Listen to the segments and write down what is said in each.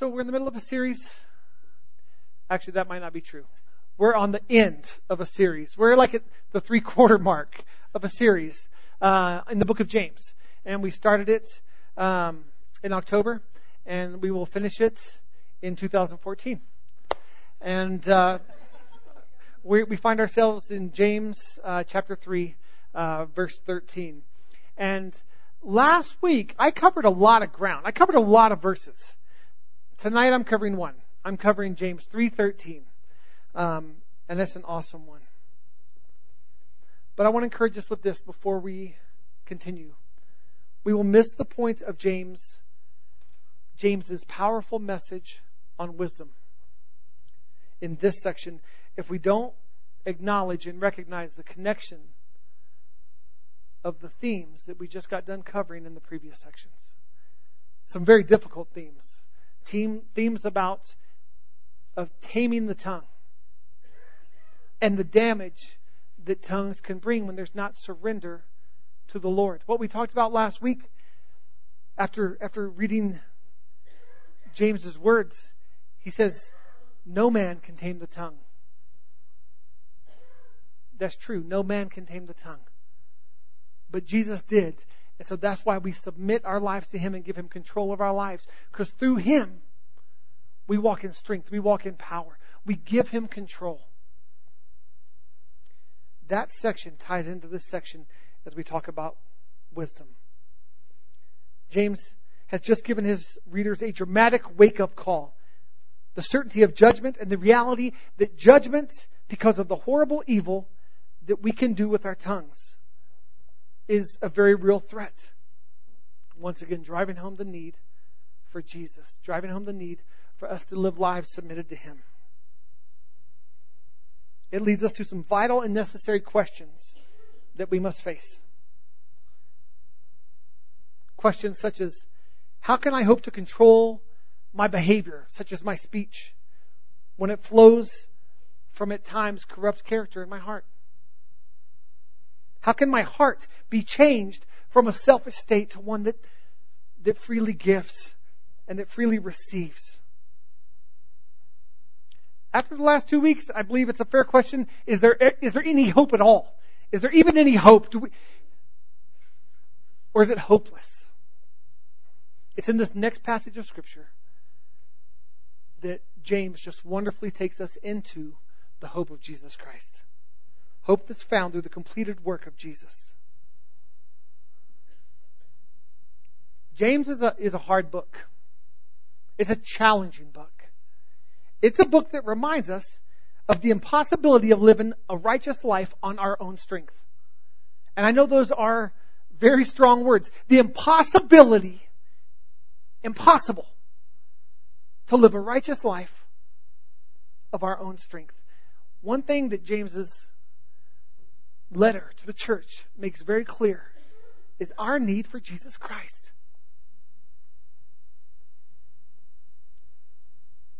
So we're in the middle of a series. Actually, that might not be true. We're on the end of a series. We're like at the 3-quarter mark of a series in the book of James. And we started it in October, and we will finish it in 2014. And we find ourselves in James chapter 3, verse 13. And last week, I covered a lot of ground. I covered a lot of verses. Tonight, I'm covering one. I'm covering James 3:13. And that's an awesome one. But I want to encourage us with this before we continue. We will miss the point of James's powerful message on wisdom in this section if we don't acknowledge and recognize the connection of the themes that we just got done covering in the previous sections. Some very difficult themes. Themes of taming the tongue and the damage that tongues can bring when there's not surrender to the Lord. What we talked about last week after reading James's words, he says, "No man can tame the tongue." That's true. No man can tame the tongue. But Jesus did. And so that's why we submit our lives to Him and give Him control of our lives. Because through Him, we walk in strength. We walk in power. We give Him control. That section ties into this section as we talk about wisdom. James has just given his readers a dramatic wake-up call. The certainty of judgment and the reality that judgment, because of the horrible evil that we can do with our tongues, is a very real threat. Once again, driving home the need for Jesus, driving home the need for us to live lives submitted to Him. It leads us to some vital and necessary questions that we must face. Questions such as, how can I hope to control my behavior, such as my speech, when it flows from at times corrupt character in my heart? How can my heart be changed from a selfish state to one that freely gives and that freely receives? After the last 2 weeks, I believe it's a fair question. Is there any hope at all? Is there even any hope? Or is it hopeless? It's in this next passage of Scripture that James just wonderfully takes us into the hope of Jesus Christ. Hope that's found through the completed work of Jesus. James is a hard book. It's a challenging book. It's a book that reminds us of the impossibility of living a righteous life on our own strength. And I know those are very strong words. The impossible to live a righteous life of our own strength. One thing that James's letter to the church makes very clear is our need for Jesus Christ.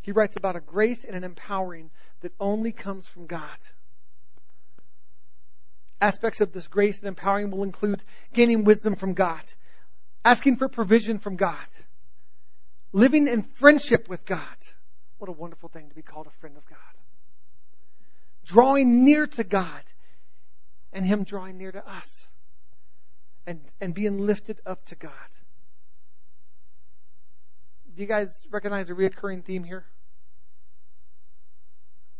He writes about a grace and an empowering that only comes from God. Aspects of this grace and empowering will include gaining wisdom from God, asking for provision from God, living in friendship with God. What a wonderful thing to be called a friend of God. Drawing near to God, and Him drawing near to us, and being lifted up to God. Do you guys recognize a reoccurring theme here?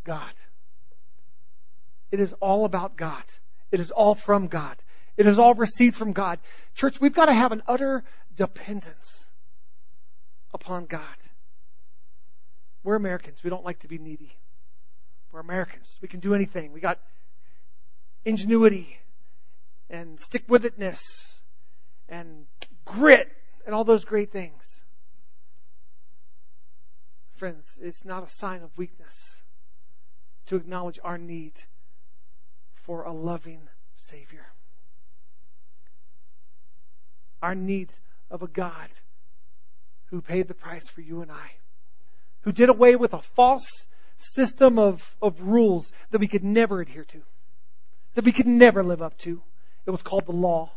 God. It is all about God. It is all from God. It is all received from God. Church, we've got to have an utter dependence upon God. We're Americans. We don't like to be needy. We're Americans. We can do anything. We got ingenuity and stick-with-itness and grit and all those great things. Friends, it's not a sign of weakness to acknowledge our need for a loving Savior. Our need of a God who paid the price for you and I, who did away with a false system of rules that we could never adhere to, that we could never live up to. It was called the law.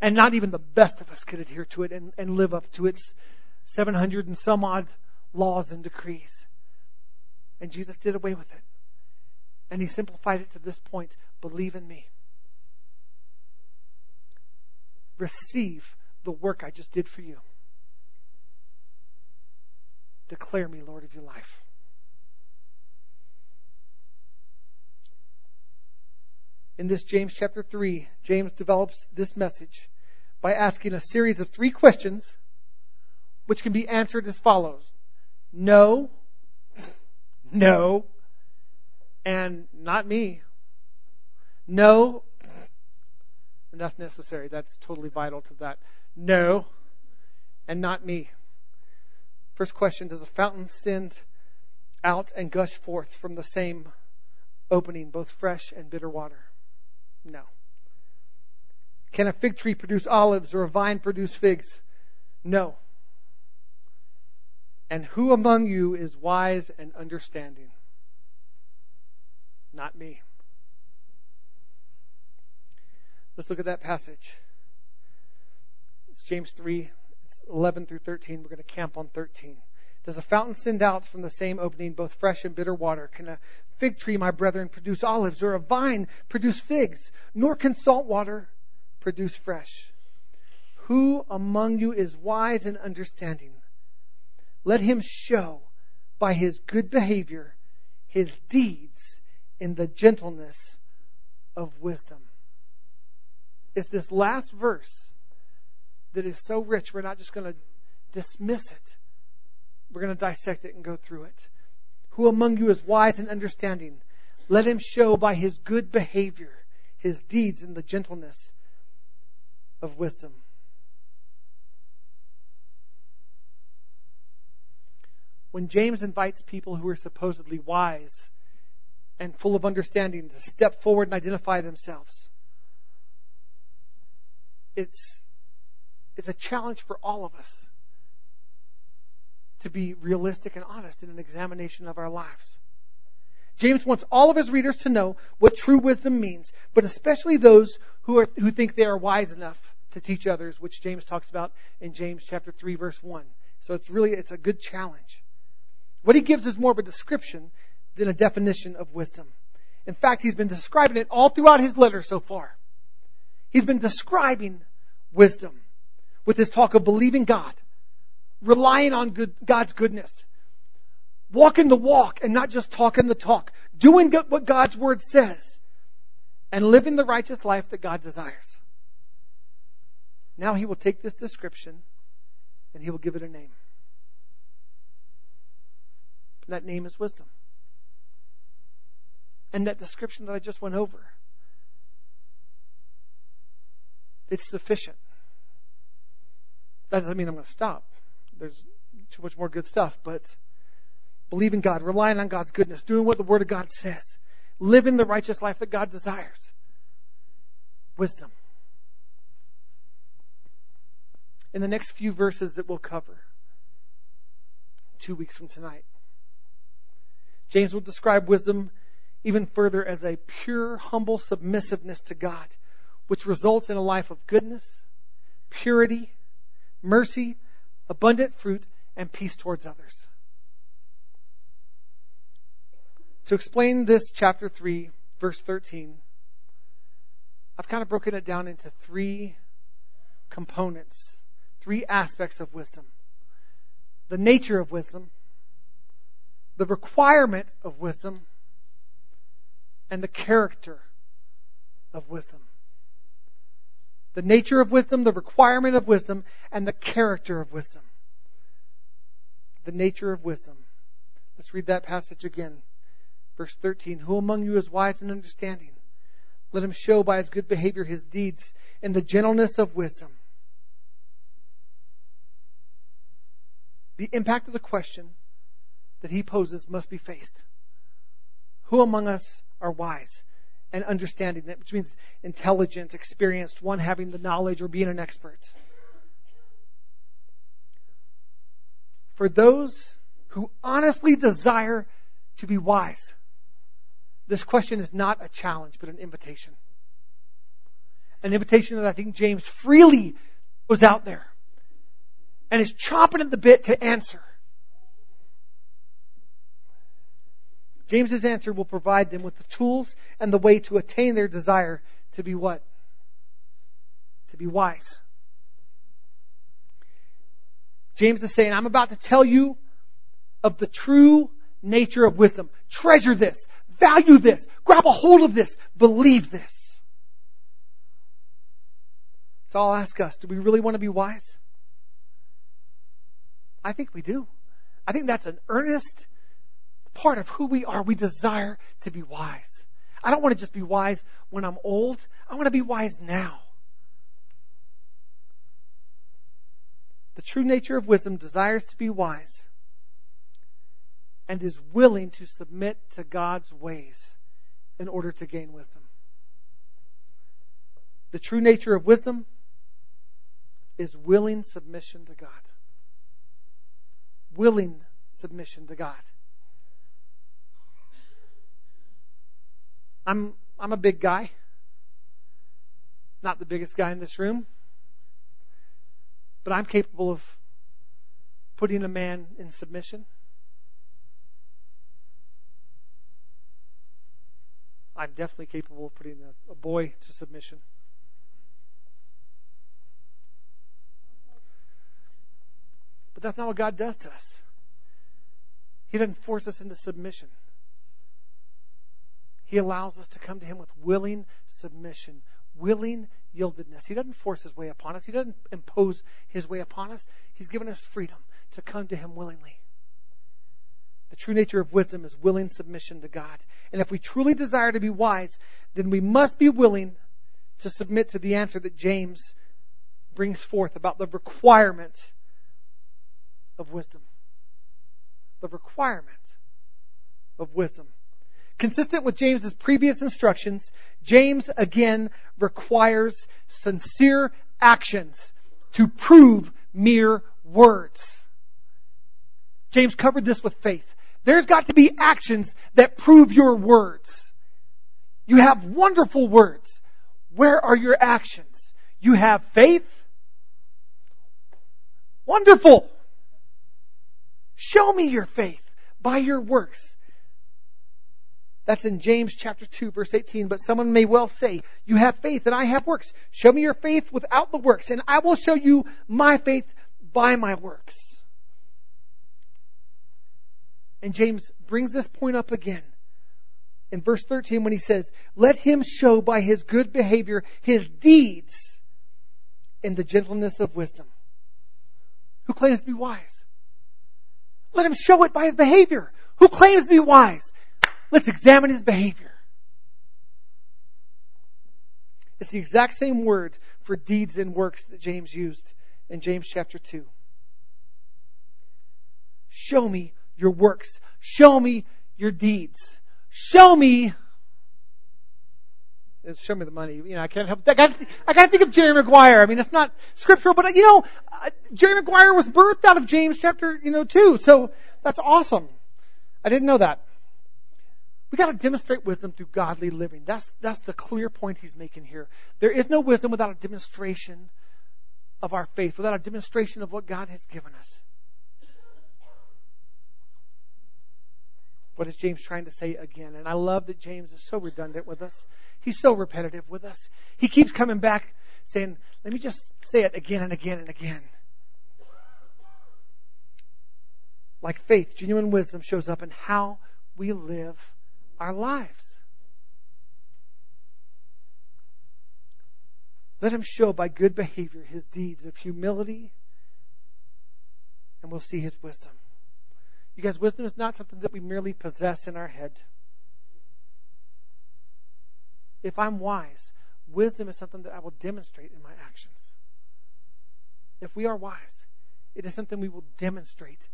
And not even the best of us could adhere to it and live up to its 700 and some odd laws and decrees. And Jesus did away with it. And he simplified it to this point: believe in me. Receive the work I just did for you. Declare me Lord of your life. In this James chapter 3, James develops this message by asking a series of three questions which can be answered as follows: no, no, and not me. No, and that's necessary. That's totally vital to that. No, and not me. First question: does a fountain send out and gush forth from the same opening both fresh and bitter water? No. Can a fig tree produce olives or a vine produce figs? No. And who among you is wise and understanding? Not me. Let's look at that passage. It's James 3, it's 11 through 13. We're going to camp on 13. Does a fountain send out from the same opening both fresh and bitter water? Can a fig tree, my brethren, produce olives, or a vine produce figs? Nor can salt water produce fresh. Who among you is wise and understanding? Let him show by his good behavior his deeds in the gentleness of wisdom. It's this last verse that is so rich, we're not just going to dismiss it. We're going to dissect it and go through it. Who among you is wise and understanding? Let him show by his good behavior his deeds in the gentleness of wisdom. When James invites people who are supposedly wise and full of understanding to step forward and identify themselves, it's a challenge for all of us to be realistic and honest in an examination of our lives. James wants all of his readers to know what true wisdom means, but especially those who think they are wise enough to teach others, which James talks about in James chapter 3, verse 1. So it's a good challenge. What he gives is more of a description than a definition of wisdom. In fact, he's been describing it all throughout his letter so far. He's been describing wisdom with his talk of believing God, relying on God's goodness, walking the walk and not just talking the talk, doing what God's word says, and living the righteous life that God desires. Now he will take this description and he will give it a name. And that name is wisdom. And that description that I just went over, it's sufficient. That doesn't mean I'm going to stop. There's too much more good stuff, but believing God, relying on God's goodness, doing what the Word of God says, living the righteous life that God desires. Wisdom. In the next few verses that we'll cover 2 weeks from tonight, James will describe wisdom even further as a pure, humble submissiveness to God, which results in a life of goodness, purity, mercy, abundant fruit, and peace towards others. To explain this chapter 3, verse 13, I've kind of broken it down into three components, three aspects of wisdom: the nature of wisdom, the requirement of wisdom, and the character of wisdom. The nature of wisdom, the requirement of wisdom, and the character of wisdom. The nature of wisdom. Let's read that passage again. Verse 13. Who among you is wise and understanding? Let him show by his good behavior his deeds in the gentleness of wisdom. The impact of the question that he poses must be faced. Who among us are wise and understanding, which means intelligent, experienced, one having the knowledge or being an expert? For those who honestly desire to be wise, this question is not a challenge, but an invitation. An invitation that I think James freely was out there and is chomping at the bit to answer. James's answer will provide them with the tools and the way to attain their desire to be what? To be wise. James is saying, I'm about to tell you of the true nature of wisdom. Treasure this. Value this. Grab a hold of this. Believe this. So I'll ask us, do we really want to be wise? I think we do. I think that's an earnest part of who we are. We desire to be wise. I don't want to just be wise when I'm old. I want to be wise now. The true nature of wisdom desires to be wise and is willing to submit to God's ways in order to gain wisdom. The true nature of wisdom is willing submission to God. Willing submission to God. I'm a big guy. Not the biggest guy in this room. But I'm capable of putting a man in submission. I'm definitely capable of putting a boy to submission. But that's not what God does to us. He doesn't force us into submission. He allows us to come to Him with willing submission, willing yieldedness. He doesn't force His way upon us. He doesn't impose His way upon us. He's given us freedom to come to Him willingly. The true nature of wisdom is willing submission to God. And if we truly desire to be wise, then we must be willing to submit to the answer that James brings forth about the requirement of wisdom. The requirement of wisdom. Consistent with James's previous instructions, James again requires sincere actions to prove mere words. James covered this with faith. There's got to be actions that prove your words. You have wonderful words. Where are your actions? You have faith? Wonderful. Show me your faith by your works. That's in James chapter 2, verse 18. But someone may well say, you have faith and I have works. Show me your faith without the works, and I will show you my faith by my works. And James brings this point up again in verse 13 when he says, let him show by his good behavior his deeds in the gentleness of wisdom. Who claims to be wise? Let him show it by his behavior. Who claims to be wise? Let's examine his behavior. It's the exact same word for deeds and works that James used in James chapter 2. Show me your works. Show me your deeds. Show me the money. You know, I can't help. I got to think of Jerry Maguire. I mean, it's not scriptural, but you know, Jerry Maguire was birthed out of James chapter 2. So that's awesome. I didn't know that. We got to demonstrate wisdom through godly living. That's the clear point he's making here. There is no wisdom without a demonstration of our faith, without a demonstration of what God has given us. What is James trying to say again? And I love that James is so redundant with us. He's so repetitive with us. He keeps coming back saying, let me just say it again and again and again. Like faith, genuine wisdom shows up in how we live our lives. Let him show by good behavior his deeds of humility, and we'll see his wisdom. You guys, wisdom is not something that we merely possess in our head. If I'm wise, wisdom is something that I will demonstrate in my actions. If we are wise, it is something we will demonstrate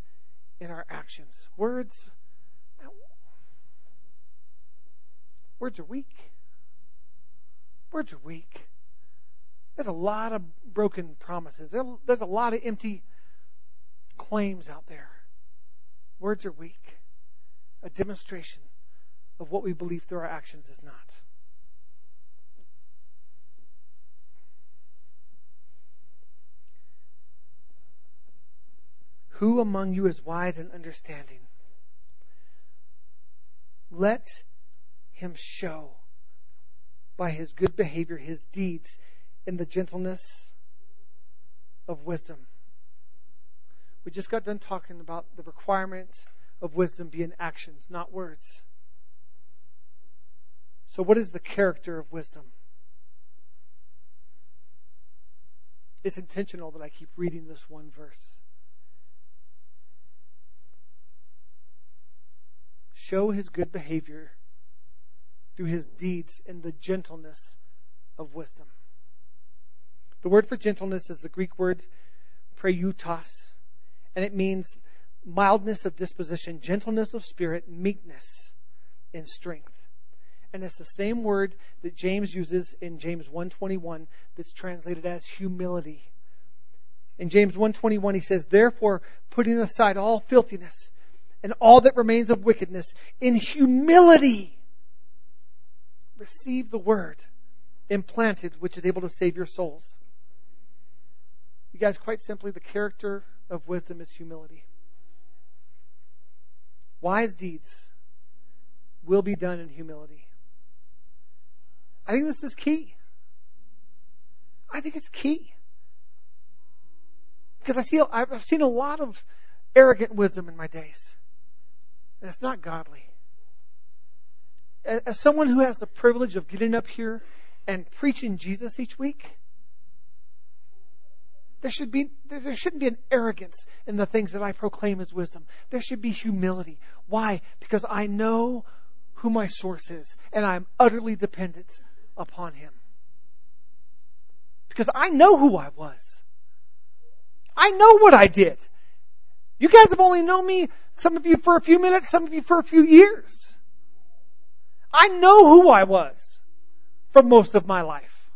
in our actions. Words are weak. Words are weak. There's a lot of broken promises. There's a lot of empty claims out there. Words are weak. A demonstration of what we believe through our actions is not. Who among you is wise and understanding? Let him show by his good behavior his deeds in the gentleness of wisdom. We just got done talking about the requirement of wisdom being actions, not words. So what is the character of wisdom? It's intentional that I keep reading this one verse. Show his good behavior through his deeds in the gentleness of wisdom. The word for gentleness is the Greek word preutas, and it means mildness of disposition, gentleness of spirit, meekness, and strength. And it's the same word that James uses in James 1:21 that's translated as humility. In James 1:21 he says, "Therefore, putting aside all filthiness and all that remains of wickedness, in humility receive the word implanted, which is able to save your souls." You guys, quite simply, the character of wisdom is humility. Wise deeds will be done in humility. I think this is key. I think it's key. Because I've seen a lot of arrogant wisdom in my days. And it's not godly. As someone who has the privilege of getting up here and preaching Jesus each week, there shouldn't be an arrogance in the things that I proclaim as wisdom. There should be humility. Why? Because I know who my source is, and I'm utterly dependent upon him. Because I know who I was. I know what I did. You guys have only known me, some of you for a few minutes, some of you for a few years. I know who I was for most of my life.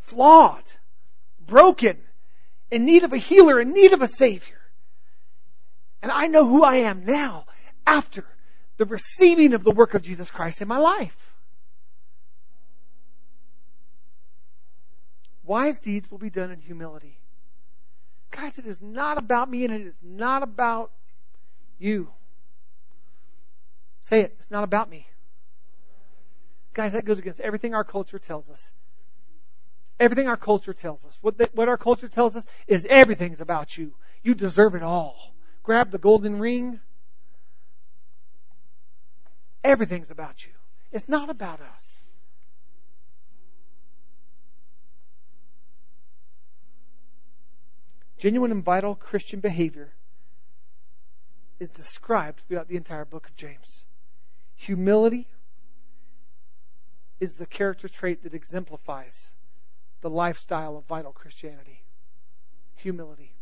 Flawed, broken, in need of a healer, in need of a savior. And I know who I am now after the receiving of the work of Jesus Christ in my life. Wise deeds will be done in humility. Guys, it is not about me and it is not about you. Say it. It's not about me. Guys, that goes against everything our culture tells us. Everything our culture tells us. What our culture tells us is everything's about you. You deserve it all. Grab the golden ring. Everything's about you. It's not about us. Genuine and vital Christian behavior is described throughout the entire book of James. Humility is the character trait that exemplifies the lifestyle of vital Christianity. Humility.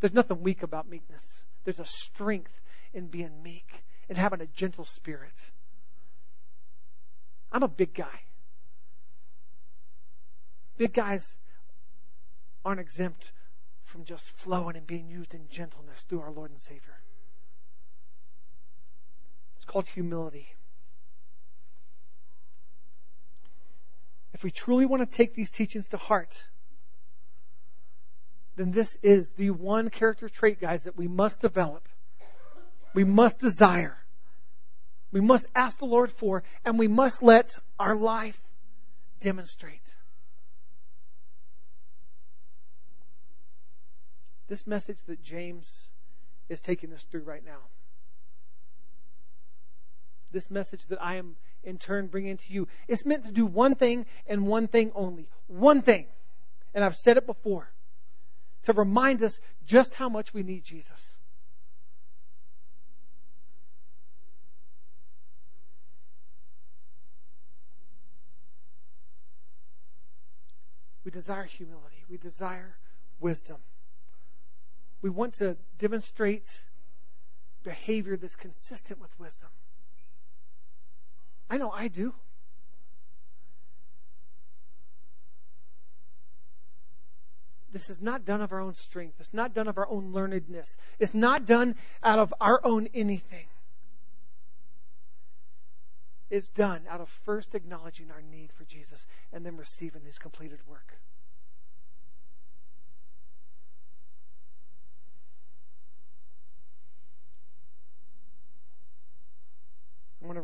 There's nothing weak about meekness. There's a strength in being meek and having a gentle spirit. I'm a big guy. Big guys aren't exempt from just flowing and being used in gentleness through our Lord and Savior. It's called humility. If we truly want to take these teachings to heart, then this is the one character trait, guys, that we must develop. We must desire. We must ask the Lord for, and we must let our life demonstrate. This message that James is taking us through right now, this message that I am in turn bringing to you, it's meant to do one thing and one thing only. One thing. And I've said it before. To remind us just how much we need Jesus. We desire humility. We desire wisdom. We want to demonstrate behavior that's consistent with wisdom. I know I do. This is not done of our own strength. It's not done of our own learnedness. It's not done out of our own anything. It's done out of first acknowledging our need for Jesus and then receiving his completed work.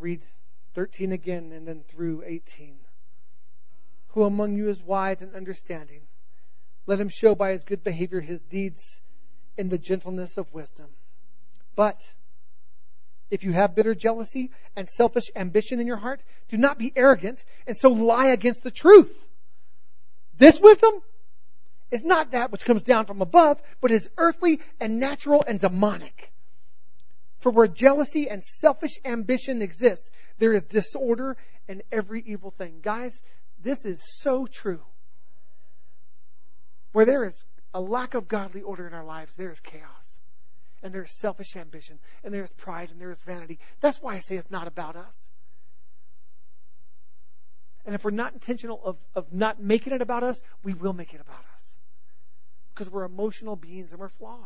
read 13 again and then through 18. Who among you is wise and understanding? Let him show by his good behavior his deeds in the gentleness of wisdom. But if you have bitter jealousy and selfish ambition in your heart, do not be arrogant and so lie against the truth. This wisdom is not that which comes down from above, but is earthly and natural and demonic. For where jealousy and selfish ambition exists, there is disorder and every evil thing. Guys, this is so true. Where there is a lack of godly order in our lives, there is chaos. And there is selfish ambition. And there is pride. And there is vanity. That's why I say it's not about us. And if we're not intentional of not making it about us, we will make it about us. Because we're emotional beings and we're flawed.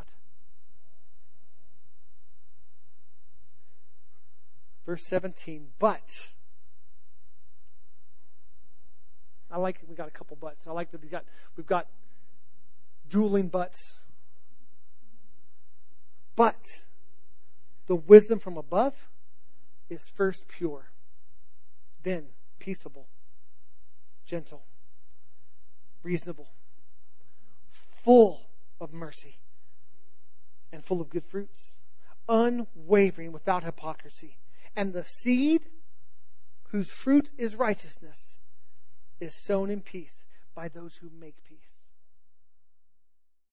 Verse 17, but. I like we got a couple buts. I like that we've got dueling buts. But the wisdom from above is first pure, then peaceable, gentle, reasonable, full of mercy, and full of good fruits, unwavering, without hypocrisy. And the seed whose fruit is righteousness is sown in peace by those who make peace.